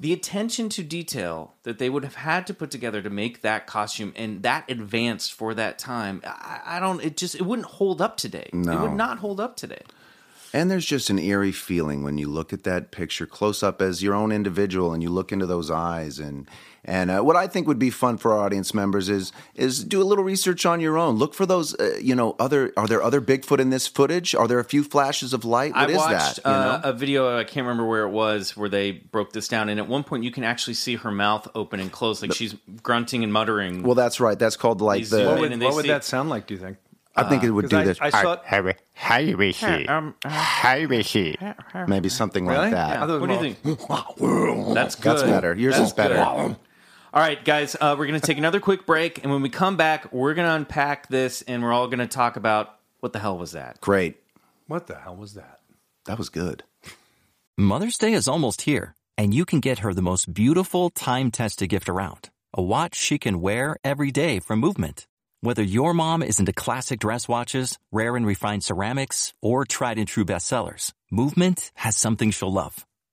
The attention to detail that they would have had to put together to make that costume and that advanced for that time, I, I don't, it just, it wouldn't hold up today. No. It would not hold up today. And there's just an eerie feeling when you look at that picture close up as your own individual and you look into those eyes. And and uh, what I think would be fun for our audience members is is do a little research on your own. Look for those, uh, you know, other, are there other Bigfoot in this footage? Are there a few flashes of light? What I is watched, that? I watched uh, a video, I can't remember where it was, where they broke this down. And at one point you can actually see her mouth open and close, like the, she's grunting and muttering. Well, that's right. That's called like the... What would, what would that sound like, do you think? I think it would do I, this. I saw Harry, Harry, Harry, maybe something really? like that. Yeah. What do you think? That's good. That's better. Yours That's is better. Good. All right, guys, uh, we're going to take another quick break, and when we come back, we're going to unpack this, and we're all going to talk about what the hell was that. Great. What the hell was that? That was good. Mother's Day is almost here, and you can get her the most beautiful time-tested gift around, a watch she can wear every day from Movement. Whether your mom is into classic dress watches, rare and refined ceramics, or tried-and-true bestsellers, Movement has something she'll love.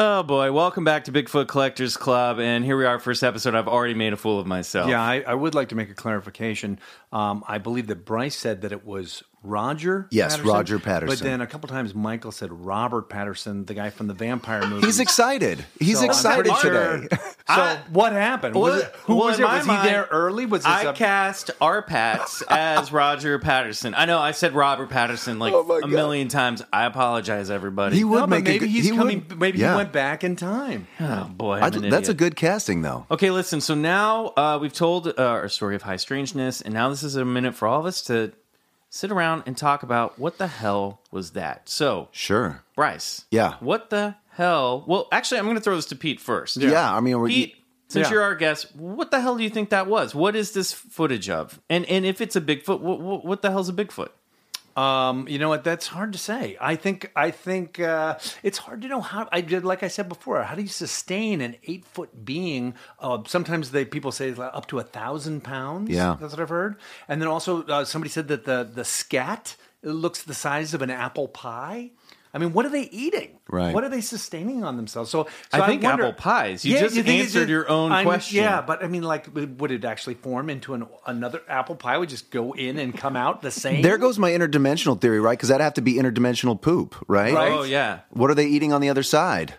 Oh, boy. Welcome back to Bigfoot Collectors Club. And here we are, first episode. I've already made a fool of myself. Yeah, I, I would like to make a clarification. Um, I believe that Bryce said that it was Roger Yes, Patterson. Roger Patterson. But then a couple times Michael said Robert Patterson, the guy from the vampire movie. He's excited. He's so excited today. Sure. So I, what happened? Well, was it, who well, was it? Was mind, he there early? Was I a... cast our Pats as Roger Patterson. I know I said Robert Patterson like oh a million times. I apologize, everybody. He would no, make maybe a, he's he coming. Would, maybe yeah. he went back in time. Oh boy, I'm an idiot. That's a good casting though. Okay, listen. So now uh, we've told uh, our story of high strangeness, and now this is a minute for all of us to sit around and talk about what the hell was that. So, sure, Bryce. Yeah. What the hell? Well, actually, I'm going to throw this to Pete first. Yeah, yeah I mean, Pete, you, since yeah. you're our guest, what the hell do you think that was? What is this footage of? And and if it's a Bigfoot, what, what the hell's a Bigfoot? Um, you know what? That's hard to say. I think I think uh, it's hard to know how. I did, like I said before. How do you sustain an eight foot being? Uh, sometimes they people say it's up to a thousand pounds. Yeah, that's what I've heard. And then also uh, somebody said that the the scat it looks the size of an apple pie. I mean, what are they eating? Right. What are they sustaining on themselves? So, so I think I wonder, apple pies. You yeah, just you answered just, your own I'm, question. Yeah, but I mean, like, would it actually form into an, another apple pie? Would just go in and come out the same? There goes my interdimensional theory, right? Because that'd have to be interdimensional poop, right? right? Oh, yeah. What are they eating on the other side?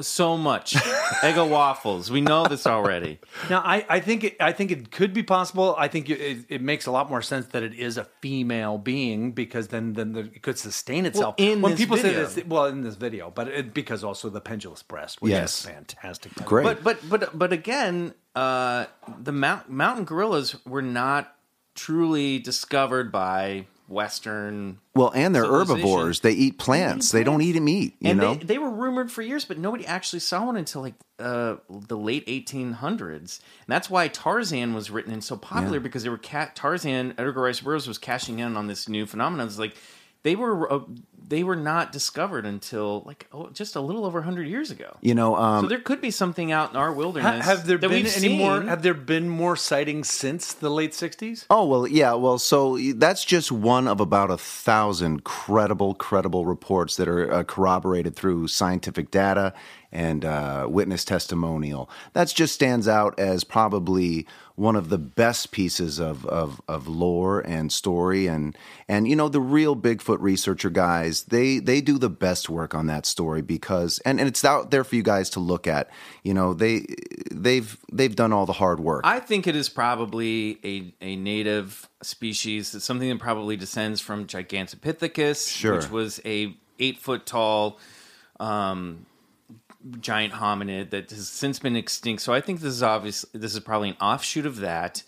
So much. Eggo waffles. We know this already. Now, I, I think it, I think it could be possible. I think it, it makes a lot more sense that it is a female being because then then the, it could sustain itself. Well, in when this people video. say this, well, in this video, but it, because also the pendulous breast, which yes. is fantastic. Great, but but but but again, uh, the mount, mountain gorillas were not truly discovered by Western. Well, and they're herbivores. They eat plants. They, eat plants. They don't eat meat. You and know? They, they were rumored for years, but nobody actually saw one until like uh, the late eighteen hundreds. And that's why Tarzan was written and so popular yeah. because they were cat Tarzan. Edgar Rice Burroughs was cashing in on this new phenomenon. It's like they were uh, they were not discovered until like oh, just a little over one hundred years ago. You know, um, so there could be something out in our wilderness. Have, have there that been we've any seen. more? Have there been more sightings since the late sixties? Oh well, yeah. Well, so that's just one of about a thousand credible, credible reports that are uh, corroborated through scientific data and uh, witness testimonial. That just stands out as probably one of the best pieces of, of of lore and story, and and you know the real Bigfoot researcher guys, they they do the best work on that story because and, and it's out there for you guys to look at. You know they they've they've done all the hard work. I think it is probably a a native species. It's something that probably descends from Gigantopithecus, sure. which was a eight foot tall um, giant hominid that has since been extinct. So I think this is obvious. This is probably an offshoot of that,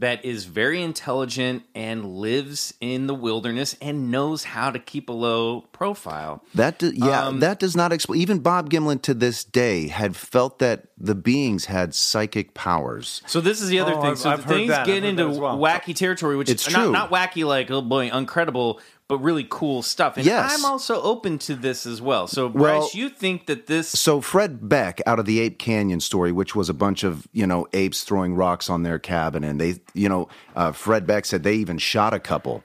that is very intelligent and lives in the wilderness and knows how to keep a low profile. That do, yeah, um, that does not explain. Even Bob Gimlin to this day had felt that the beings had psychic powers. So this is the other oh, thing. I've, so I've the things that. get into well. wacky territory, which it's is true. Not, not wacky like oh boy, incredible. But really cool stuff. And yes. I'm also open to this as well. So, Bryce, well, you think that this... So, Fred Beck, out of the Ape Canyon story, which was a bunch of, you know, apes throwing rocks on their cabin. And they, you know, uh, Fred Beck said they even shot a couple.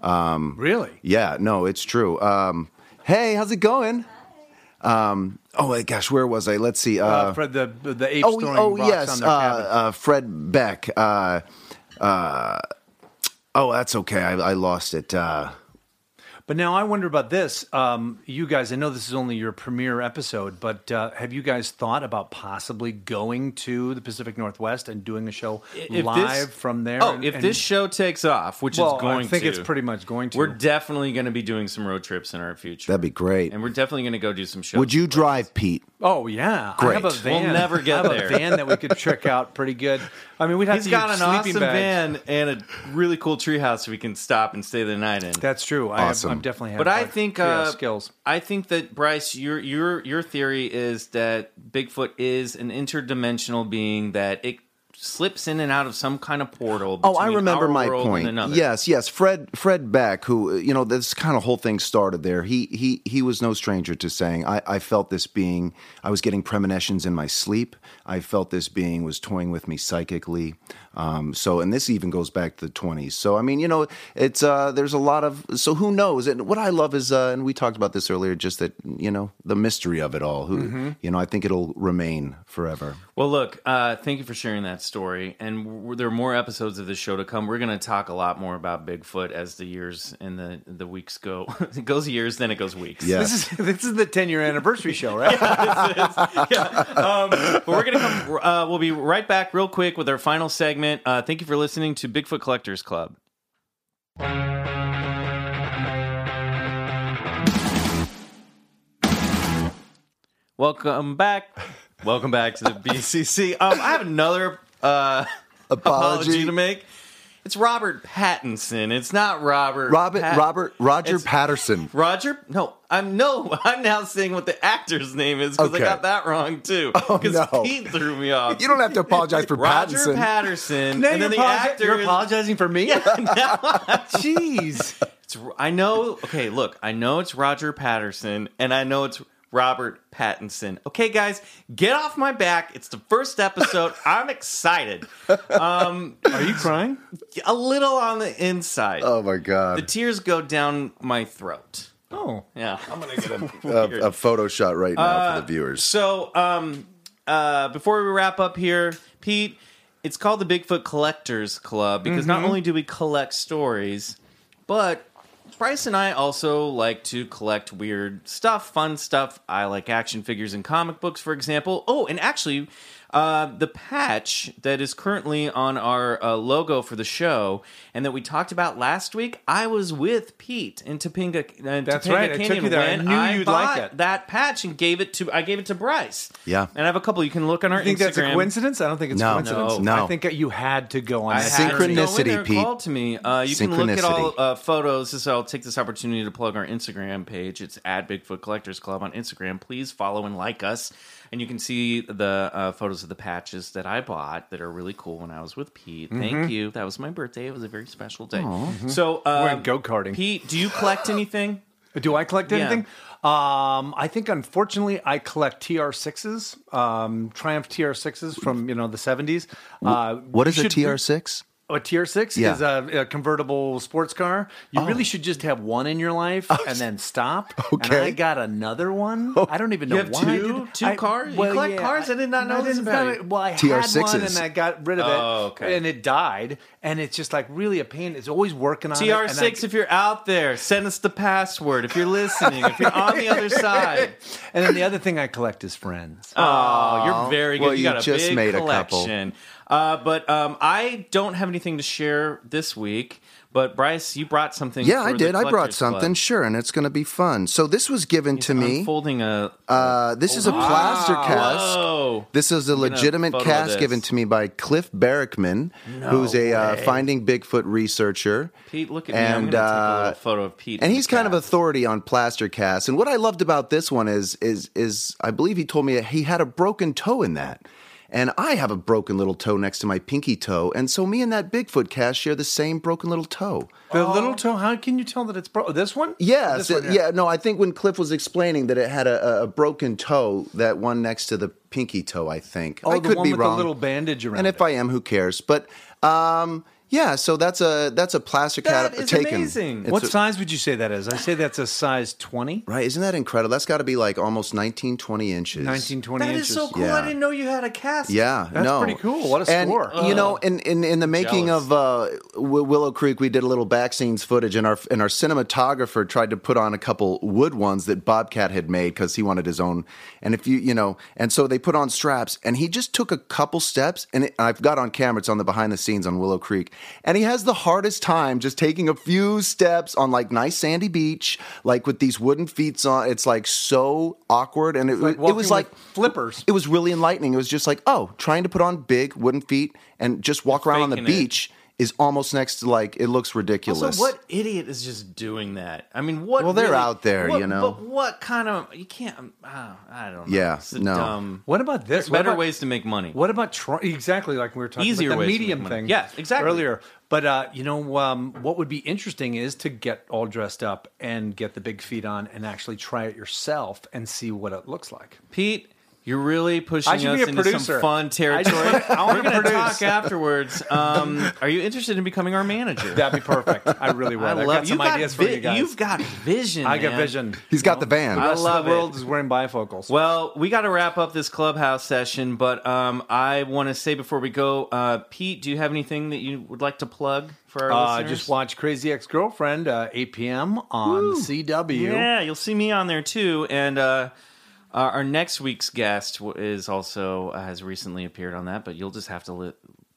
Um, really? Yeah. No, it's true. Um, hey, how's it going? Um, oh my gosh, where was I? Let's see. Uh, uh, Fred, the, the apes oh, throwing oh, rocks yes, on their cabin. Uh, uh, Fred Beck. Uh, uh, oh, that's okay. I, I lost it. Uh But now I wonder about this. Um, you guys, I know this is only your premiere episode, but uh, have you guys thought about possibly going to the Pacific Northwest and doing a show if live this, from there? Oh, and, if and, this show takes off, which well, is going to. I think to, it's pretty much going to. We're definitely going to be doing some road trips in our future. That'd be great. And we're definitely going to go do some shows. Would you drive, Pete? Oh, yeah. Great. I have a van. We'll never get there. I have a van that we could trick out pretty good. I mean, we'd have He's to got an awesome bags. van and a really cool treehouse we can stop and stay the night in. That's true. Awesome. I have, I'm definitely having. But I think uh, skills. I think that Bryce, your your your theory is that Bigfoot is an interdimensional being that it slips in and out of some kind of portal between oh, I remember our my world point. and another. Yes, yes. Fred Fred Beck, who, you know, this kind of whole thing started there. He he he was no stranger to saying, I, I felt this being, I was getting premonitions in my sleep. I felt this being was toying with me psychically. Um, so, and this even goes back to the twenties. So, I mean, you know, it's, uh, there's a lot of, so who knows? And what I love is, uh, and we talked about this earlier, just that, you know, the mystery of it all, who, mm-hmm. you know, I think it'll remain forever. Well, look, uh, thank you for sharing that story. And w- there are more episodes of this show to come. We're going to talk a lot more about Bigfoot as the years and the, the weeks go. It goes years, then it goes weeks. Yeah. This is, this is the ten year anniversary show, right? Yeah, this is. Yeah. Um, but we're going to come, uh, we'll be right back real quick with our final segment. Uh, thank you for listening to Bigfoot Collectors Club. Welcome back. Welcome back to the B C C. Um, I have another uh, apology. apology to make. It's Robert Pattinson. It's not Robert. Robert. Pat- Robert. Roger it's Patterson. Roger. No, I'm no. I'm now saying what the actor's name is because okay. I got that wrong too. Because oh, no. Pete threw me off. You don't have to apologize for Roger Pattinson. Roger Patterson. Now and then the apologi- actor. You're is, apologizing for me? Yeah, jeez. It's, I know. Okay, look. I know it's Roger Patterson, and I know it's Robert Pattinson. Okay, guys, get off my back. It's the first episode. I'm excited. Um, Are you crying? A little on the inside. Oh, my God. The tears go down my throat. Oh. Yeah. I'm going to get a, a, a photo shot right now uh, for the viewers. So um, uh, before we wrap up here, Pete, it's called the Bigfoot Collectors Club because mm-hmm. not only do we collect stories, but Bryce and I also like to collect weird stuff, fun stuff. I like action figures and comic books, for example. Oh, and actually, uh, the patch that is currently on our uh, logo for the show and that we talked about last week, I was with Pete in Topanga, uh, That's Topanga right. Canyon. I took you there. I knew I you'd like it. That patch and gave it to I gave it to Bryce. Yeah, and I have a couple you can look on our Instagram. You think Instagram. That's a coincidence? I don't think it's no, a coincidence. No, no, I think you had to go on. I that. Synchronicity, Pete. Called to me. Uh, you can look at all uh, photos. So I'll take this opportunity to plug our Instagram page. It's at Bigfoot Collectors Club on Instagram. Please follow and like us. And you can see the uh, photos of the patches that I bought that are really cool when I was with Pete. Mm-hmm. Thank you. That was my birthday. It was a very special day. Mm-hmm. So um, we're in go-karting. Pete, do you collect anything? Do I collect anything? Yeah. Um, I think, unfortunately, I collect T R sixes, um, Triumph T R sixes from you know the seventies. Uh, what is a T R six? A T R six yeah. is a, a convertible sports car. You oh. really should just have one in your life oh. and then stop. Okay. And I got another one. Oh. I don't even know you have why. Two, two I, cars? Well, you collect yeah, cars? I did not I, know this about you. Well, I T R sixes. Had one and I got rid of it. Oh, okay. And it died. And it's just like really a pain. It's always working on T R six, it. T R six, if you're out there, send us the password. If you're listening, if you're on the other side. And then the other thing I collect is friends. Oh, oh you're very good. Well, you, you got a just big made collection. A couple. Uh, but um, I don't have anything to share this week. But Bryce, you brought something. Yeah, I did. I brought something, club. Sure, and it's going to be fun. So this was given He's to me. Unfolding a. Uh, this oh, is a plaster wow. cask. Whoa. This is a legitimate cask given to me by Cliff Barrickman, no who's a uh, Finding Bigfoot researcher. Pete, look at and, me. I'm going to uh, take a little photo of Pete. And he's kind of authority on plaster casts. And what I loved about this one is, is, is I believe he told me he had a broken toe in that. And I have a broken little toe next to my pinky toe. And so me and that Bigfoot cast share the same broken little toe. The oh. little toe? How can you tell that it's broken? This one? Yes. This one, yeah. yeah. No, I think when Cliff was explaining that it had a, a broken toe, that one next to the pinky toe, I think. Oh, I could the one be with wrong. The little bandage around and if it. I am, who cares? But, um... yeah, so that's a that's a plaster cat taken. That is amazing. What size would you say that is? I say that's a size twenty. Right, isn't that incredible? That's got to be like almost nineteen, twenty inches. nineteen, twenty inches. That is so cool. Yeah. I didn't know you had a cast. Yeah, that's no. pretty cool. What a and, score. You know, in, in, in the making Jealous. of uh, Willow Creek, we did a little back scenes footage, and our and our cinematographer tried to put on a couple wood ones that Bobcat had made because he wanted his own. And if you you know, and so they put on straps, and he just took a couple steps, and it, I've got on camera. It's on the behind the scenes on Willow Creek. And he has the hardest time just taking a few steps on like nice sandy beach, like with these wooden feet on. It's like so awkward, and it, like it was like flippers. It was really enlightening. It was just like, oh, trying to put on big wooden feet and just walk around on the beach is almost next to like it looks ridiculous. Also, what idiot is just doing that? I mean, what? Well, they're really, out there, what, you know. But what kind of you can't? Uh, I don't know. Yeah, it's no. Dumb, what about this? There's what better about, ways to make money. What about try, exactly like we were talking Easier about the medium thing? Yeah, exactly. Earlier. But, uh, you know, um, what would be interesting is to get all dressed up and get the big feet on and actually try it yourself and see what it looks like. Pete, You're really pushing us into producer. some fun territory. I just, I We're going to talk afterwards. Um, are you interested in becoming our manager? That'd be perfect. I really would. I love, I've got some got ideas vi- for you guys. You've got vision, I man. got vision. He's got the van. The rest I love of the world it. is wearing bifocals. Well, we got to wrap up this clubhouse session, but um, I want to say before we go, uh, Pete, do you have anything that you would like to plug? For our uh, listeners? Just watch Crazy Ex-Girlfriend, uh, eight p.m. on Woo. C W. Yeah, you'll see me on there too. And uh, uh, our next week's guest is also uh, has recently appeared on that, but you'll just have to li-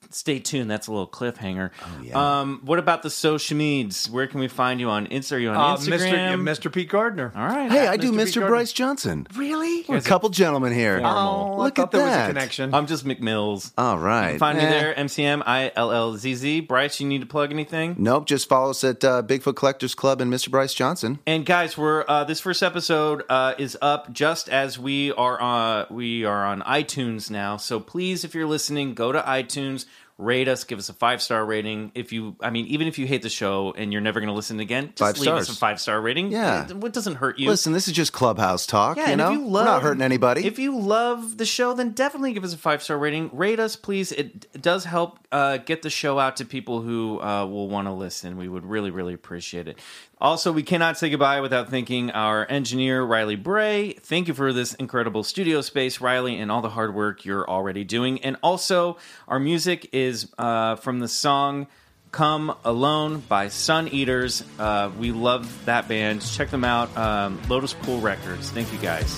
stay tuned. That's a little cliffhanger. Oh, yeah. Um, what about the social medias? Where can we find you on Insta? Are you on uh, Instagram? Mister Yeah, Mister Pete Gardner. All right. Hey, I Mister do Mister Pete Bryce Gardner. Johnson. Really? We're a couple gentlemen here. Formal. Oh, look at that. There was a connection. I'm just McMills. All right. Find eh. me there, M C M I L L Z Z. Bryce, you need to plug anything? Nope. Just follow us at uh, Bigfoot Collectors Club and Mister Bryce Johnson. And guys, we're uh, this first episode uh, is up just as we are uh, we are on iTunes now. So please, if you're listening, go to iTunes. Rate us, give us a five-star rating. If you, I mean, even if you hate the show and you're never going to listen again, just five leave stars. us a five-star rating. Yeah. It, it doesn't hurt you. Listen, this is just clubhouse talk. Yeah, you know? If you love, We're not hurting anybody. If you love the show, then definitely give us a five-star rating. Rate us, please. It, it does help uh, get the show out to people who uh, will want to listen. We would really, really appreciate it. Also, we cannot say goodbye without thanking our engineer, Riley Bray. Thank you for this incredible studio space, Riley, and all the hard work you're already doing. And also, our music is... is uh, from the song Come Alone by Sun Eaters. Uh, we love that band. Check them out. Um, Lotus Pool Records. Thank you, guys.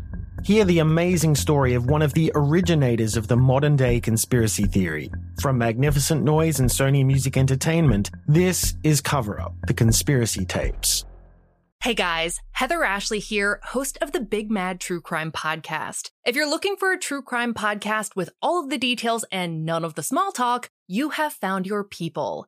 Hear the amazing story of one of the originators of the modern-day conspiracy theory. From Magnificent Noise and Sony Music Entertainment, this is Cover Up, The Conspiracy Tapes. Hey guys, Heather Ashley here, host of the Big Mad True Crime Podcast. If you're looking for a true crime podcast with all of the details and none of the small talk, you have found your people.